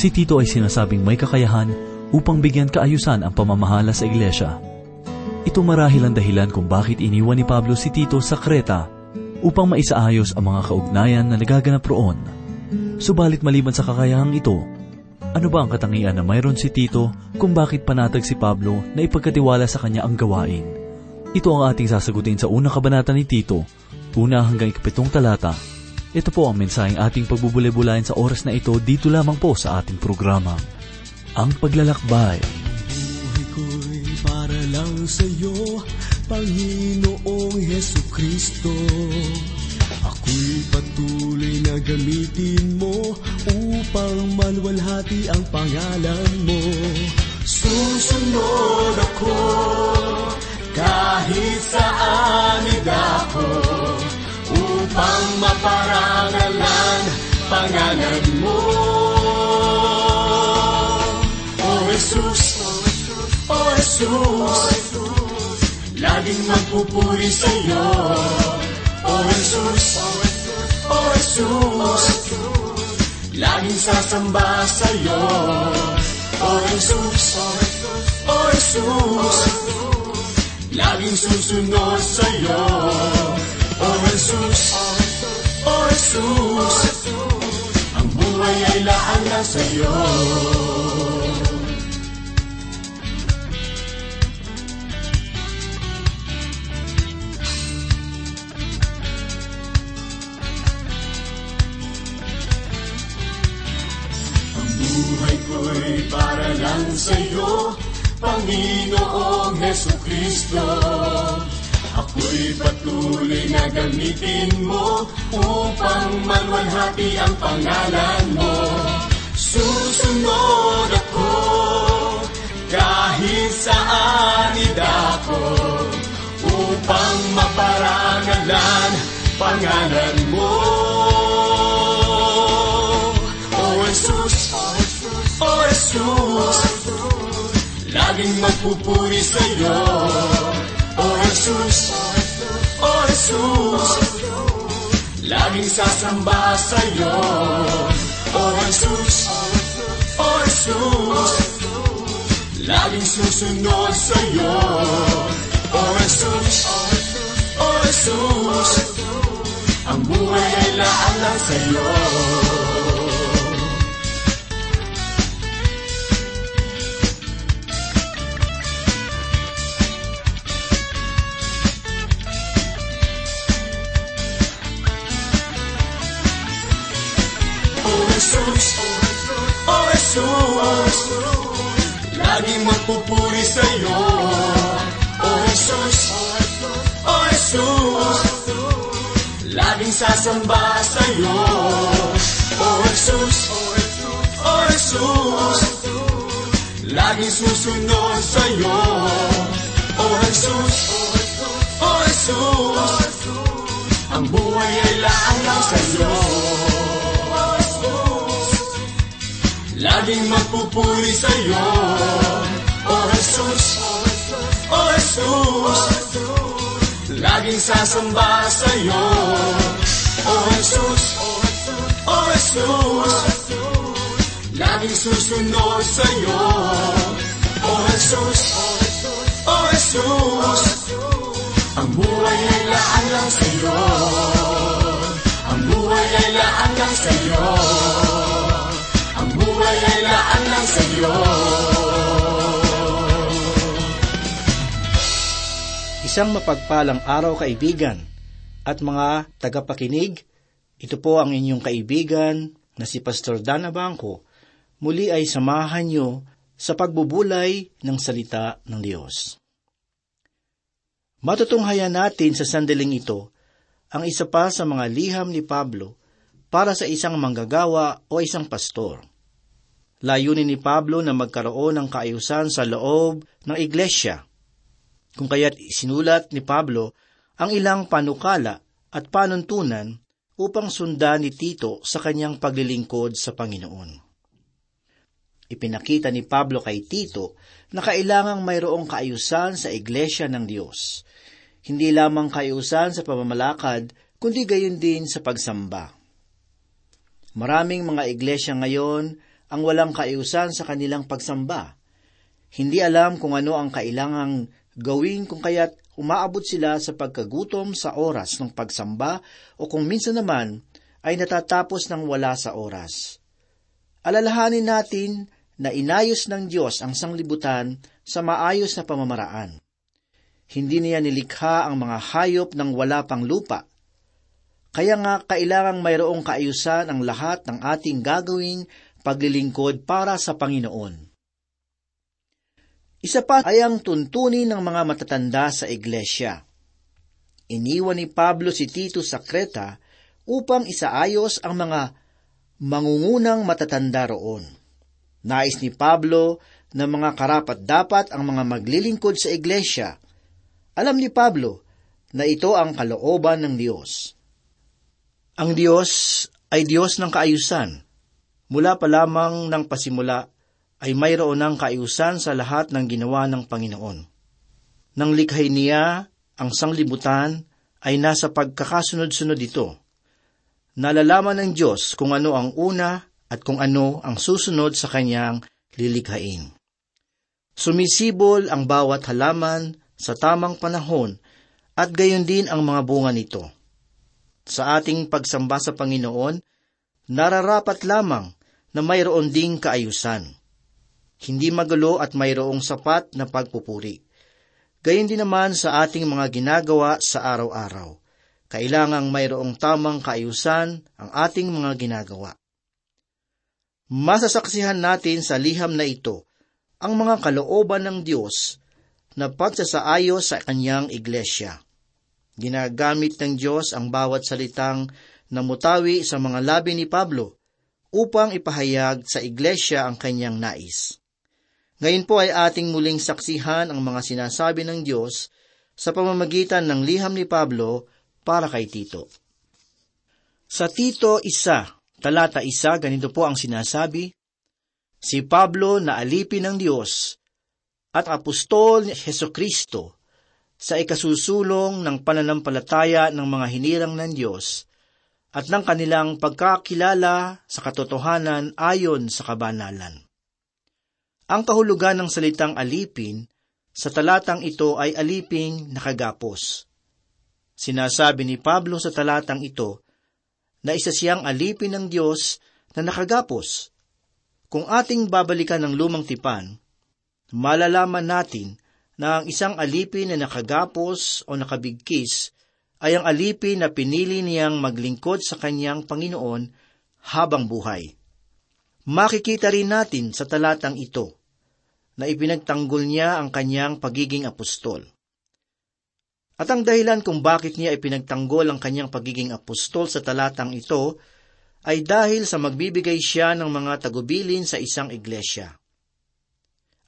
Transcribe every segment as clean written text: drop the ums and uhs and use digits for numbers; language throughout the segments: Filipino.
Si Tito ay sinasabing may kakayahan upang bigyan kaayusan ang pamamahala sa iglesia. Ito marahil ang dahilan kung bakit iniwan ni Pablo si Tito sa Creta upang maisaayos ang mga kaugnayan na nagaganap roon. Subalit maliban sa kakayahang ito, ano ba ang katangian na mayroon si Tito kung bakit panatag si Pablo na ipagkatiwala sa kanya ang gawain? Ito ang ating sasagutin sa unang kabanata ni Tito, 1 hanggang 7 talata. Ito po ang mensaheng ating pagbubulay-bulayan sa oras na ito dito lamang po sa ating programa. Ang paglalakbay. Buhay ko'y para lang sa'yo, Panginoong Jesucristo. Ako'y patuloy na gamitin mo upang maluwalhati ang pangalan mo. Susunod ako kahit saan idako upang maparangalan pangalan mo. O Jesus, O Jesus, laging magpupuri sa'yo. O Jesus, O Jesus, laging sasamba sa'yo. O Jesus, O Jesus, laging susunod sa'yo. O Jesus, O Jesus, ang buhay ay laan na sa'yo. Buhay ko'y para lang sa'yo, Panginoong Jesucristo. Ako'y patuloy na gamitin mo upang maluwalhati ang pangalan mo. Susunod ako kahit saan idako upang maparangalan pangalan mo. O Jesus, O Jesus, laging magpupuri sa'yo. O Jesus, O Jesus, laging sasamba sa'yo. O Jesus, O Jesus, laging susunod sa'yo. O Jesus, O Jesus, ang buhay ay laan lang sa'yo. Laging magpupuri sa'yo. O Jesus, O Jesus, laging sasamba sa'yo. O Jesus, O Jesus, laging susunod sa'yo. O Jesus, O Jesus, ang buhay ay laan lang sa'yo. Laging magpupuri sa'yo. O Jesus, O Jesus, laging sasamba sa'yo. O Jesus, O Jesus, laging susunod sa'yo. O Jesus, O Jesus, ang buhay ay laan lang sa'yo. Ang buhay ay laan lang sa'yo. Ay laan lang sa'yo. Isang mapagpalang araw, kaibigan at mga tagapakinig. Ito po ang inyong kaibigan na si Pastor Dan Abangco. Muli ay samahan niyo sa pagbubulay ng salita ng Diyos. Matutunghayan natin sa sandaling ito ang isa pa sa mga liham ni Pablo para sa isang manggagawa o isang pastor. Layunin ni Pablo na magkaroon ng kaayusan sa loob ng iglesia. Kung kaya't isinulat ni Pablo ang ilang panukala at panuntunan upang sundan ni Tito sa kanyang paglilingkod sa Panginoon. Ipinakita ni Pablo kay Tito na kailangang mayroong kaayusan sa iglesia ng Diyos. Hindi lamang kaayusan sa pamamalakad, kundi gayon din sa pagsamba. Maraming mga iglesia ngayon ang walang kaayusan sa kanilang pagsamba. Hindi alam kung ano ang kailangang gawin kung kaya't umaabot sila sa pagkagutom sa oras ng pagsamba o kung minsan naman ay natatapos ng wala sa oras. Alalahanin natin na inayos ng Diyos ang sanglibutan sa maayos na pamamaraan. Hindi niya nilikha ang mga hayop ng wala pang lupa. Kaya nga kailangang mayroong kaayusan ang lahat ng ating gagawing paglilingkod para sa Panginoon. Isa pa ay ang tuntunin ng mga matatanda sa iglesia. Iniwan ni Pablo si Tito sa Creta upang isaayos ang mga mangungunang matatanda roon. Nais ni Pablo na mga karapat-dapat ang mga maglilingkod sa iglesia. Alam ni Pablo na ito ang kalooban ng Diyos. Ang Diyos ay Diyos ng kaayusan. Mula pa lamang ng pasimula ay mayroon ng kaayusan sa lahat ng ginawa ng Panginoon. Nang likhain niya, ang sanglibutan ay nasa pagkakasunod-sunod dito. Nalalaman ng Diyos kung ano ang una at kung ano ang susunod sa kanyang lilikhain. Sumisibol ang bawat halaman sa tamang panahon at gayon din ang mga bunga nito. Sa ating pagsamba sa Panginoon, nararapat lamang na mayroon ding kaayusan. Hindi magulo at mayroong sapat na pagpupuri. Gayon din naman sa ating mga ginagawa sa araw-araw. Kailangang mayroong tamang kaayusan ang ating mga ginagawa. Masasaksihan natin sa liham na ito ang mga kalooban ng Diyos na pagsasaayos sa kanyang iglesia. Ginagamit ng Diyos ang bawat salitang namutawi sa mga labi ni Pablo upang ipahayag sa iglesia ang kanyang nais. Ngayon po ay ating muling saksihan ang mga sinasabi ng Diyos sa pamamagitan ng liham ni Pablo para kay Tito. Sa Tito 1, talata 1, ganito po ang sinasabi, "Si Pablo na alipin ng Diyos at apostol ni Hesukristo sa ikasusulong ng pananampalataya ng mga hinirang ng Diyos at ng kanilang pagkakilala sa katotohanan ayon sa kabanalan." Ang kahulugan ng salitang alipin sa talatang ito ay alipin nakagapos. Sinasabi ni Pablo sa talatang ito na isa siyang alipin ng Diyos na nakagapos. Kung ating babalikan ng lumang tipan, malalaman natin na ang isang alipin na nakagapos o nakabigkis ay ang alipin na pinili niyang maglingkod sa kanyang Panginoon habang buhay. Makikita rin natin sa talatang ito na ipinagtanggol niya ang kanyang pagiging apostol. At ang dahilan kung bakit niya ipinagtanggol ang kanyang pagiging apostol sa talatang ito ay dahil sa magbibigay siya ng mga tagubilin sa isang iglesia.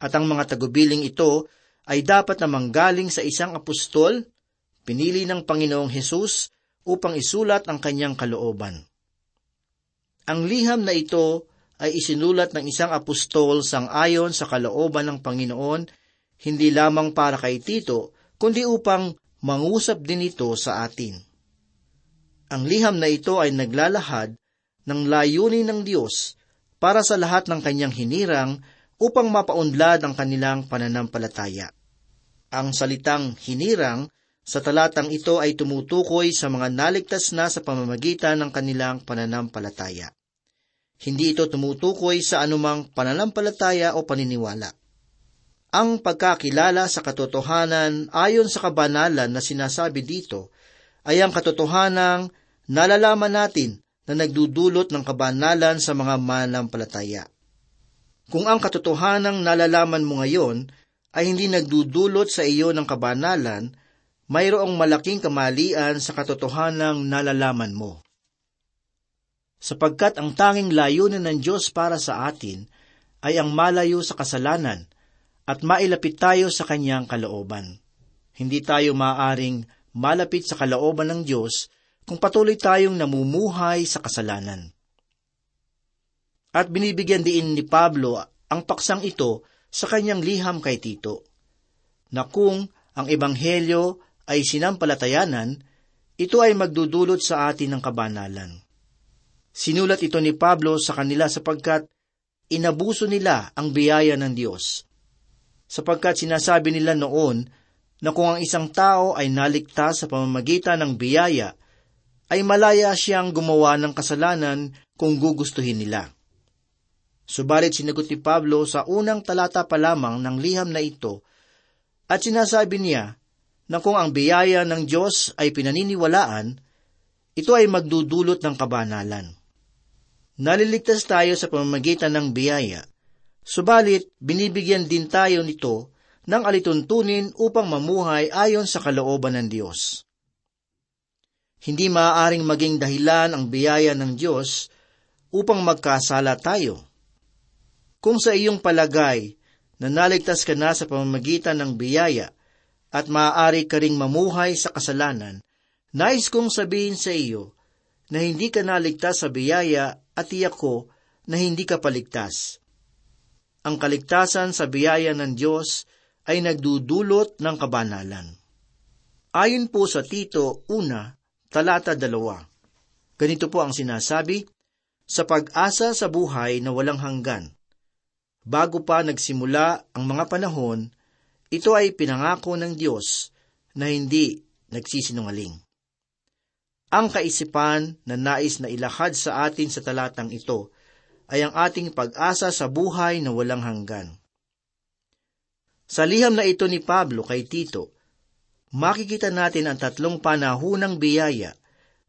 At ang mga tagubiling ito ay dapat na manggaling sa isang apostol, pinili ng Panginoong Hesus upang isulat ang kanyang kalooban. Ang liham na ito ay isinulat ng isang apostol sang-ayon sa kalooban ng Panginoon, hindi lamang para kay Tito, kundi upang mangusap din ito sa atin. Ang liham na ito ay naglalahad ng layunin ng Diyos para sa lahat ng kanyang hinirang upang mapaunlad ang kanilang pananampalataya. Ang salitang hinirang sa talatang ito ay tumutukoy sa mga naligtas na sa pamamagitan ng kanilang pananampalataya. Hindi ito tumutukoy sa anumang pananampalataya o paniniwala. Ang pagkakilala sa katotohanan ayon sa kabanalan na sinasabi dito ay ang katotohanang nalalaman natin na nagdudulot ng kabanalan sa mga mananampalataya. Kung ang katotohanang nalalaman mo ngayon ay hindi nagdudulot sa iyo ng kabanalan, mayroong malaking kamalian sa katotohanang nalalaman mo. Sapagkat ang tanging layunin ng Diyos para sa atin ay ang malayo sa kasalanan at mailapit tayo sa kanyang kalooban. Hindi tayo maaaring malapit sa kalooban ng Diyos kung patuloy tayong namumuhay sa kasalanan. At binibigyan din ni Pablo ang paksang ito sa kanyang liham kay Tito, na kung ang ebanghelyo ay sinampalatayanan, ito ay magdudulot sa atin ng kabanalan. Sinulat ito ni Pablo sa kanila sapagkat inabuso nila ang biyaya ng Diyos. Sapagkat sinasabi nila noon na kung ang isang tao ay naligtas sa pamamagitan ng biyaya, ay malaya siyang gumawa ng kasalanan kung gugustuhin nila. Subalit sinagot ni Pablo sa unang talata pa lamang ng liham na ito, at sinasabi niya na kung ang biyaya ng Diyos ay pinaniniwalaan, ito ay magdudulot ng kabanalan. Naliligtas tayo sa pamamagitan ng biyaya, subalit binibigyan din tayo nito ng alituntunin upang mamuhay ayon sa kalooban ng Diyos. Hindi maaaring maging dahilan ang biyaya ng Diyos upang magkasala tayo. Kung sa iyong palagay na naligtas ka na sa pamamagitan ng biyaya at maaari ka ring mamuhay sa kasalanan, nais kong sabihin sa iyo na hindi ka naligtas sa biyaya at tiyak ko na hindi ka paligtas. Ang kaligtasan sa biyaya ng Diyos ay nagdudulot ng kabanalan. Ayon po sa Tito 1, talata 2, ganito po ang sinasabi, sa pag-asa sa buhay na walang hanggan. Bago pa nagsimula ang mga panahon, ito ay pinangako ng Diyos na hindi nagsisinungaling. Ang kaisipan na nais na ilahad sa atin sa talatang ito ay ang ating pag-asa sa buhay na walang hanggan. Sa liham na ito ni Pablo kay Tito, makikita natin ang tatlong panahunang biyaya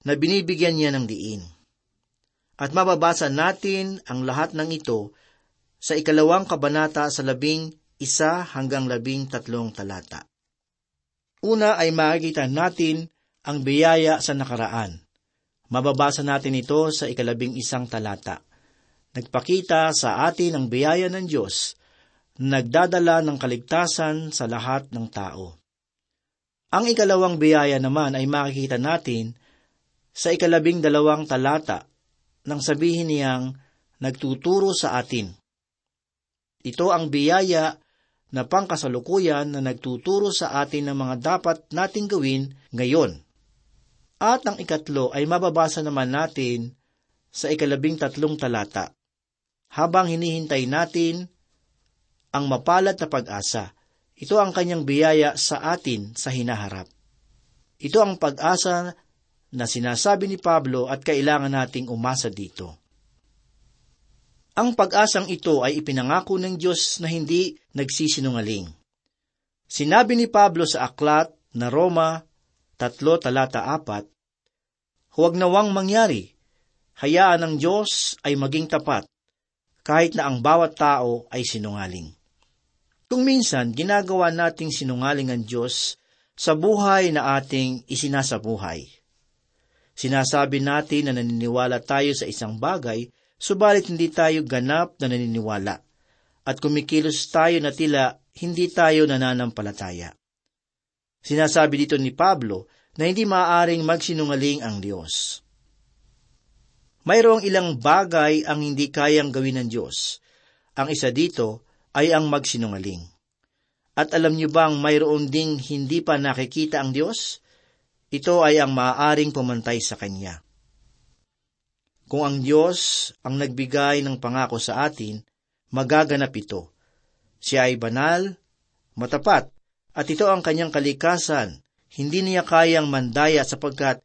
na binibigyan niya ng diin. At mababasa natin ang lahat ng ito sa 2 kabanata sa 11 hanggang 13 talata. Una ay makikita natin ang biyaya sa nakaraan. Mababasa natin ito sa 11 talata. Nagpakita sa atin ang biyaya ng Diyos na nagdadala ng kaligtasan sa lahat ng tao. Ang 2 biyaya naman ay makikita natin sa 12 talata nang sabihin niyang nagtuturo sa atin. Ito ang biyaya na pangkasalukuyan na nagtuturo sa atin ng mga dapat nating gawin ngayon. At ang 3 ay mababasa naman natin sa 13 talata, habang hinihintay natin ang mapalad na pag-asa. Ito ang kanyang biyaya sa atin sa hinaharap. Ito ang pag-asa na sinasabi ni Pablo at kailangan nating umasa dito. Ang pag-asang ito ay ipinangako ng Diyos na hindi nagsisinungaling. Sinabi ni Pablo sa aklat na Roma 3 talata 4, huwag nawang mangyari, hayaan ang Diyos ay maging tapat, kahit na ang bawat tao ay sinungaling. Kung minsan, ginagawa nating sinungaling ang Diyos sa buhay na ating isinasabuhay. Sinasabi natin na naniniwala tayo sa isang bagay, subalit hindi tayo ganap na naniniwala, at kumikilos tayo na tila hindi tayo nananampalataya. Sinasabi dito ni Pablo na hindi maaaring magsinungaling ang Diyos. Mayroong ilang bagay ang hindi kayang gawin ng Diyos. Ang isa dito ay ang magsinungaling. At alam niyo bang mayroon ding hindi pa nakikita ang Diyos? Ito ay ang maaaring pumantay sa Kanya. Kung ang Diyos ang nagbigay ng pangako sa atin, magaganap ito. Siya ay banal, matapat, at ito ang kanyang kalikasan, hindi niya kayang mandaya sapagkat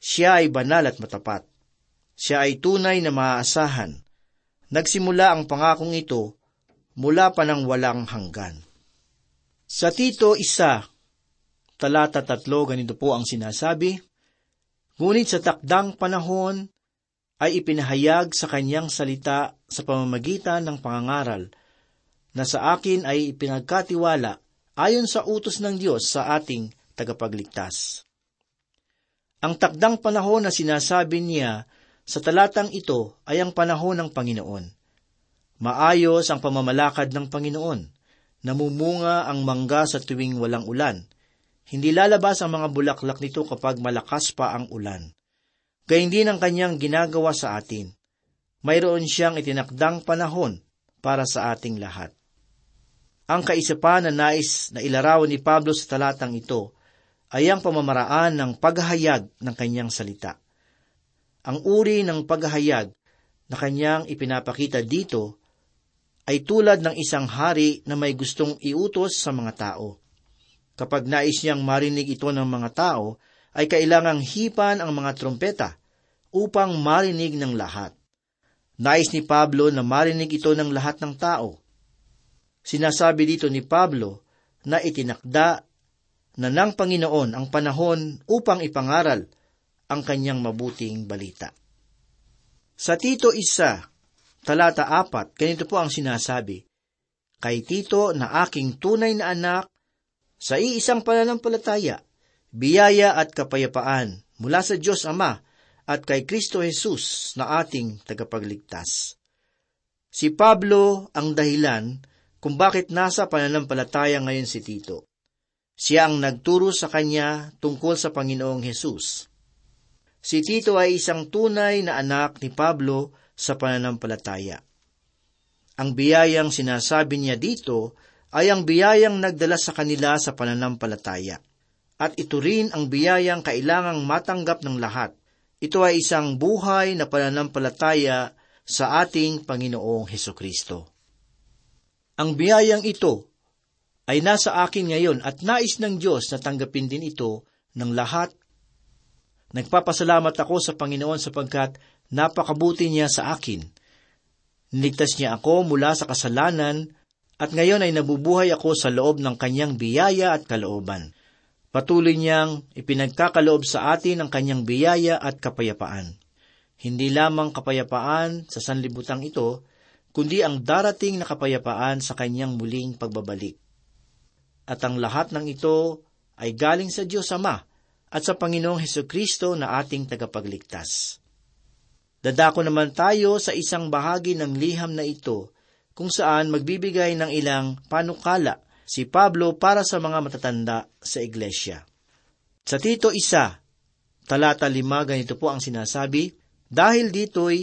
siya ay banal at matapat. Siya ay tunay na maaasahan. Nagsimula ang pangakong ito mula pa ng walang hanggan. Sa Tito 1, talata 3, ganito po ang sinasabi, ngunit sa takdang panahon ay ipinahayag sa kanyang salita sa pamamagitan ng pangangaral na sa akin ay ipinagkatiwala ayon sa utos ng Diyos sa ating tagapagligtas. Ang takdang panahon na sinasabi niya sa talatang ito ay ang panahon ng Panginoon. Maayos ang pamamalakad ng Panginoon. Namumunga ang mangga sa tuwing walang ulan. Hindi lalabas ang mga bulaklak nito kapag malakas pa ang ulan. Gayun din ang kanyang ginagawa sa atin. Mayroon siyang itinakdang panahon para sa ating lahat. Ang kaisipan na nais na ilarawan ni Pablo sa talatang ito ay ang pamamaraan ng paghahayag ng kanyang salita. Ang uri ng paghahayag na kanyang ipinapakita dito ay tulad ng isang hari na may gustong iutos sa mga tao. Kapag nais niyang marinig ito ng mga tao, ay kailangang hipan ang mga trompeta upang marinig ng lahat. Nais ni Pablo na marinig ito ng lahat ng tao. Sinasabi dito ni Pablo na itinakda na ng Panginoon ang panahon upang ipangaral ang kanyang mabuting balita. Sa Tito 1:4, ganito po ang sinasabi, "Kay Tito na aking tunay na anak, sa iisang pananampalataya, biyaya at kapayapaan mula sa Diyos Ama at kay Kristo Jesus na ating tagapagligtas." Si Pablo ang dahilan kung bakit nasa pananampalataya ngayon si Tito. Siya ang nagturo sa kanya tungkol sa Panginoong Jesus. Si Tito ay isang tunay na anak ni Pablo sa pananampalataya. Ang biyayang sinasabi niya dito ay ang biyayang nagdala sa kanila sa pananampalataya. At ito rin ang biyayang kailangang matanggap ng lahat. Ito ay isang buhay na pananampalataya sa ating Panginoong Hesukristo. Ang biyayang ito ay nasa akin ngayon at nais ng Diyos na tanggapin din ito ng lahat. Nagpapasalamat ako sa Panginoon sapagkat napakabuti niya sa akin. Niligtas niya ako mula sa kasalanan at ngayon ay nabubuhay ako sa loob ng kanyang biyaya at kalooban. Patuloy niyang ipinagkakaloob sa atin ang kanyang biyaya at kapayapaan. Hindi lamang kapayapaan sa sanlibutang ito, kundi ang darating na kapayapaan sa kanyang muling pagbabalik. At ang lahat ng ito ay galing sa Diyos Ama at sa Panginoong Hesukristo na ating tagapagligtas. Dadako naman tayo sa isang bahagi ng liham na ito kung saan magbibigay ng ilang panukala si Pablo para sa mga matatanda sa iglesia. Sa Tito 1:5, ganito po ang sinasabi, "Dahil dito'y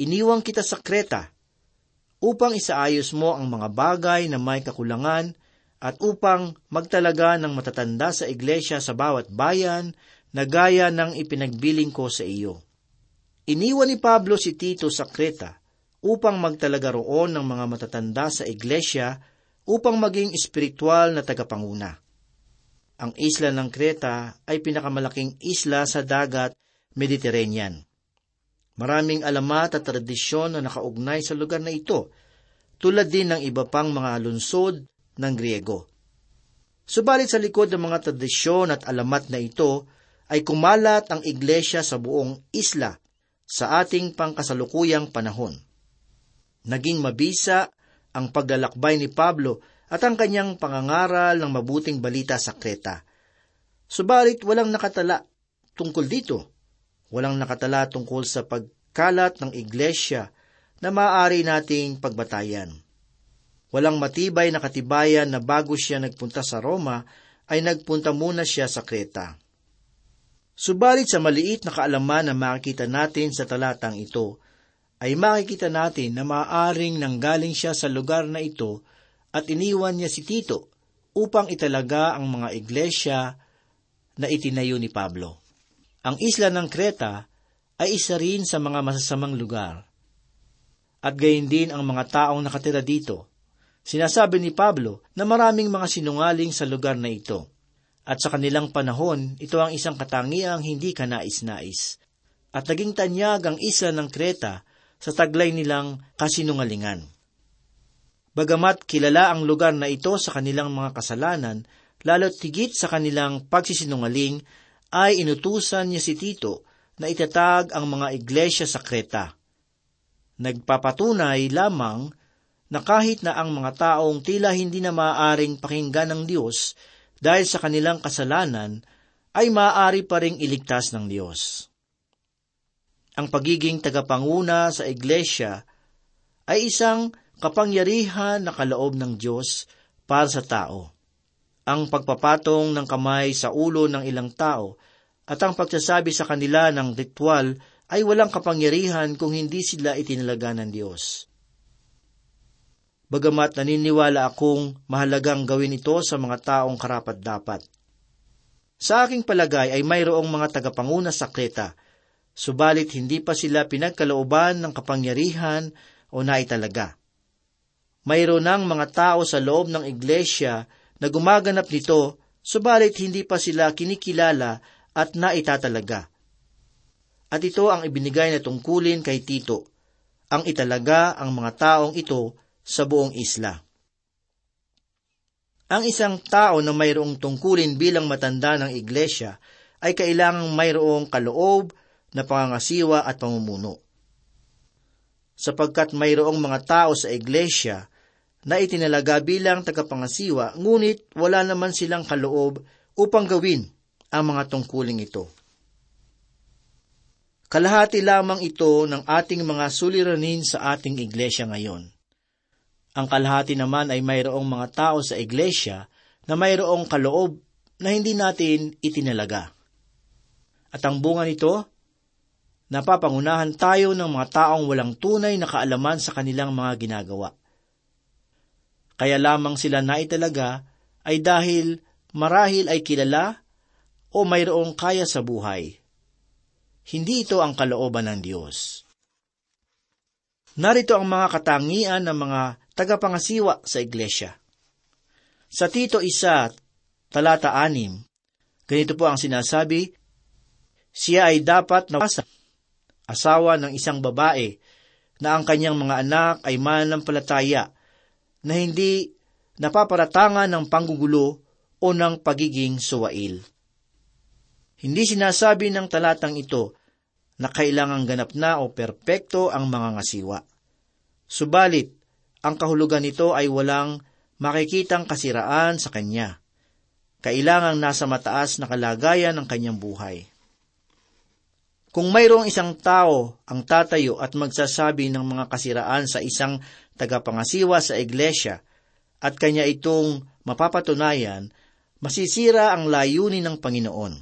iniwang kita sa Kreta, upang isaayos mo ang mga bagay na may kakulangan at upang magtalaga ng matatanda sa iglesia sa bawat bayan na gaya ng ipinagbiling ko sa iyo." Iniwan ni Pablo si Tito sa Kreta upang magtalaga roon ng mga matatanda sa iglesia upang maging espiritual na tagapanguna. Ang isla ng Kreta ay pinakamalaking isla sa dagat Mediterranean. Maraming alamat at tradisyon na nakaugnay sa lugar na ito, tulad din ng iba pang mga lungsod ng Griego. Subalit sa likod ng mga tradisyon at alamat na ito, ay kumalat ang iglesia sa buong isla sa ating pangkasalukuyang panahon. Naging mabisa ang paglalakbay ni Pablo at ang kanyang pangangaral ng mabuting balita sa Kreta. Subalit walang nakatala tungkol dito. Walang nakatala tungkol sa pagkalat ng iglesia na maaari nating pagbatayan. Walang matibay na katibayan na bago siya nagpunta sa Roma ay nagpunta muna siya sa Kreta. Subalit sa maliit na kaalaman na makikita natin sa talatang ito, ay makikita natin na maaaring nanggaling siya sa lugar na ito at iniwan niya si Tito upang italaga ang mga iglesia na itinayo ni Pablo. Ang isla ng Kreta ay isa rin sa mga masasamang lugar. At gayon din ang mga taong nakatira dito. Sinasabi ni Pablo na maraming mga sinungaling sa lugar na ito. At sa kanilang panahon, ito ang isang katangiang hindi kanais-nais. At naging tanyag ang isla ng Kreta sa taglay nilang kasinungalingan. Bagamat kilala ang lugar na ito sa kanilang mga kasalanan, lalo't higit sa kanilang pagsisinungaling, ay inutusan niya si Tito na itatag ang mga iglesia sa Kreta. Nagpapatunay lamang na kahit na ang mga taong tila hindi na maaaring pakinggan ng Diyos dahil sa kanilang kasalanan, ay maaari pa ring iligtas ng Diyos. Ang pagiging tagapanguna sa iglesia ay isang kapangyarihan na kaloob ng Diyos para sa tao. Ang pagpapatong ng kamay sa ulo ng ilang tao at ang pagsasabi sa kanila ng ritual ay walang kapangyarihan kung hindi sila itinalaga ng Diyos. Bagamat naniniwala akong mahalagang gawin ito sa mga taong karapat-dapat. Sa aking palagay ay mayroong mga tagapanguna sa Kreta, subalit hindi pa sila pinagkalooban ng kapangyarihan o naitalaga. Mayroon ng mga tao sa loob ng iglesia na gumaganap nito, subalit hindi pa sila kinikilala at naitatalaga. At ito ang ibinigay na tungkulin kay Tito, ang italaga ang mga taong ito sa buong isla. Ang isang tao na mayroong tungkulin bilang matanda ng iglesia ay kailangang mayroong kaloob na pangangasiwa at pamumuno. Sapagkat mayroong mga tao sa iglesia na itinalaga bilang tagapangasiwa, ngunit wala naman silang kaloob upang gawin ang mga tungkuling ito. Kalahati lamang ito ng ating mga suliranin sa ating iglesia ngayon. Ang kalahati naman ay mayroong mga tao sa iglesia na mayroong kaloob na hindi natin itinalaga. At ang bunga nito, napapangunahan tayo ng mga taong walang tunay na kaalaman sa kanilang mga ginagawa. Kaya lamang sila naitalaga ay dahil marahil ay kilala o mayroong kaya sa buhay. Hindi ito ang kalooban ng Diyos. Narito ang mga katangian ng mga tagapangasiwa sa iglesia. Sa Tito 1:6, ganito po ang sinasabi, siya ay dapat na asawa ng isang babae na ang kanyang mga anak ay mananampalataya na hindi napaparatangan ng panggugulo o ng pagiging suwail. Hindi sinasabi ng talatang ito na kailangang ganap na o perpekto ang mga ngasiwa. Subalit, ang kahulugan nito ay walang makikitang kasiraan sa kanya. Kailangang nasa mataas na kalagayan ng kanyang buhay. Kung mayroong isang tao ang tatayo at magsasabi ng mga kasiraan sa isang tagapangasiwa sa iglesia at kanya itong mapapatunayan, masisira ang layunin ng Panginoon.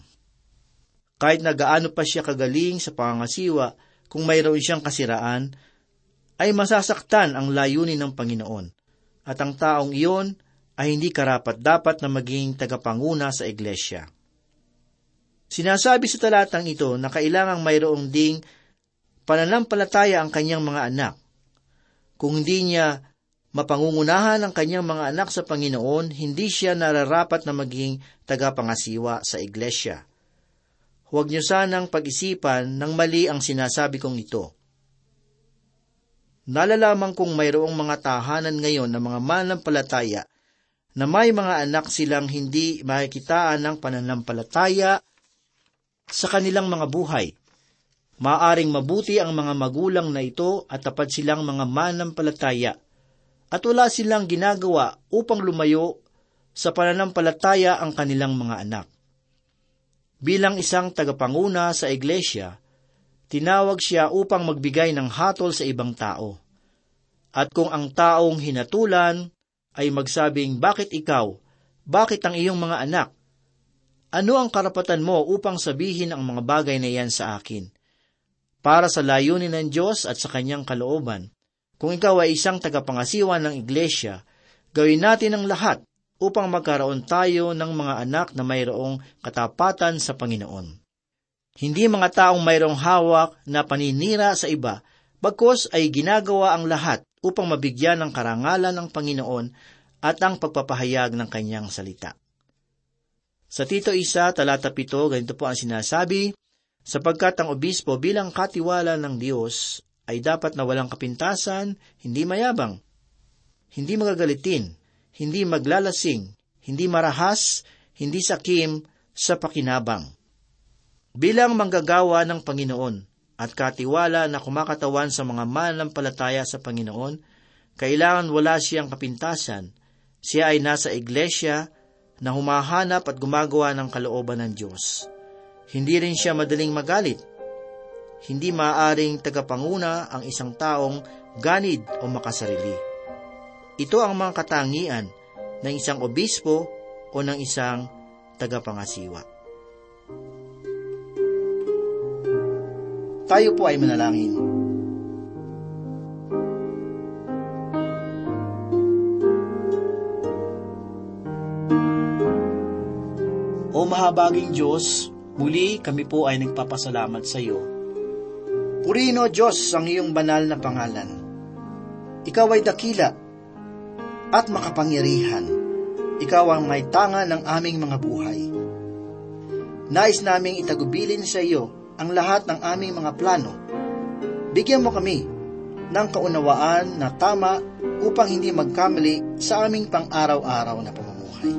Kahit na gaano pa siya kagaling sa pangangasiwa, kung mayroon siyang kasiraan, ay masasaktan ang layunin ng Panginoon, at ang taong iyon ay hindi karapat-dapat na maging tagapanguna sa iglesia. Sinasabi sa talatang ito na kailangang mayroong ding pananampalataya ang kanyang mga anak. Kung hindi niya mapangungunahan ang kanyang mga anak sa Panginoon, hindi siya nararapat na maging tagapangasiwa sa iglesia. Huwag niyo sanang pag-isipan ng mali ang sinasabi kong ito. Nalalaman kong mayroong mga tahanan ngayon ng mga mananampalataya na may mga anak silang hindi makikitaan ng pananampalataya sa kanilang mga buhay. Maaring mabuti ang mga magulang na ito at tapat silang mga mananampalataya at wala silang ginagawa upang lumayo sa pananampalataya ang kanilang mga anak. Bilang isang tagapanguna sa iglesia, tinawag siya upang magbigay ng hatol sa ibang tao. At kung ang taong hinatulan ay magsabing, bakit ikaw? Bakit ang iyong mga anak? Ano ang karapatan mo upang sabihin ang mga bagay na iyan sa akin? Para sa layunin ng Diyos at sa kanyang kalooban, kung ikaw ay isang tagapangasiwa ng iglesia, gawin natin ang lahat upang magkaroon tayo ng mga anak na mayroong katapatan sa Panginoon. Hindi mga taong mayroong hawak na paninira sa iba, bagkus ay ginagawa ang lahat upang mabigyan ng karangalan ng Panginoon at ang pagpapahayag ng kanyang salita. Sa Tito 1:7, ganito po ang sinasabi, sapagkat ang obispo bilang katiwala ng Diyos ay dapat na walang kapintasan, hindi mayabang, hindi magagalitin, hindi maglalasing, hindi marahas, hindi sakim sa pakinabang. Bilang manggagawa ng Panginoon at katiwala na kumakatawan sa mga mananampalataya sa Panginoon, kailangan wala siyang kapintasan. Siya ay nasa iglesia na humahanap at gumagawa ng kalooban ng Diyos. Hindi rin siya madaling magalit. Hindi maaaring tagapanguna ang isang taong ganid o makasarili. Ito ang mga katangian ng isang obispo o ng isang tagapangasiwa. Tayo po ay manalangin. O mahabaging Diyos, muli kami po ay nagpapasalamat sa iyo. Purino Diyos ang iyong banal na pangalan. Ikaw ay dakila, at makapangyarihan. Ikaw ang may tanga ng aming mga buhay. Nais naming itagubilin sa iyo ang lahat ng aming mga plano. Bigyan mo kami ng kaunawaan na tama upang hindi magkamali sa aming pang-araw-araw na pamumuhay.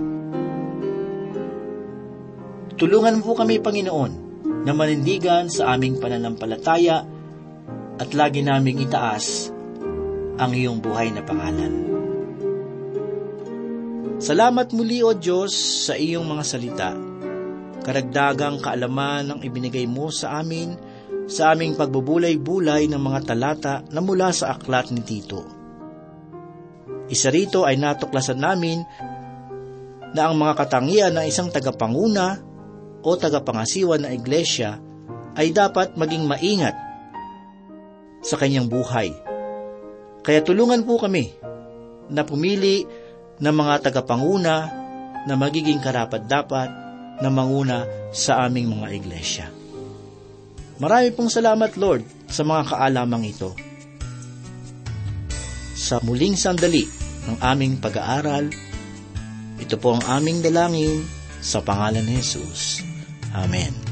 Tulungan mo kami, Panginoon, na manindigan sa aming pananampalataya at lagi naming itaas ang iyong buhay na pangalan. Salamat muli, O Diyos, sa iyong mga salita. Karagdagang kaalaman ang ibinigay mo sa amin sa aming pagbubulay-bulay ng mga talata na mula sa aklat ni Tito. Isa rito ay natuklasan namin na ang mga katangian ng isang tagapanguna o tagapangasiwa na iglesia ay dapat maging maingat sa kanyang buhay. Kaya tulungan po kami na pumili ng mga tagapanguna na magiging karapat-dapat na manguna sa aming mga iglesia. Marami pong salamat, Lord, sa mga kaalamang ito. Sa muling sandali ng aming pag-aaral, ito po ang aming dalangin sa pangalan ni Jesus. Amen.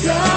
Sing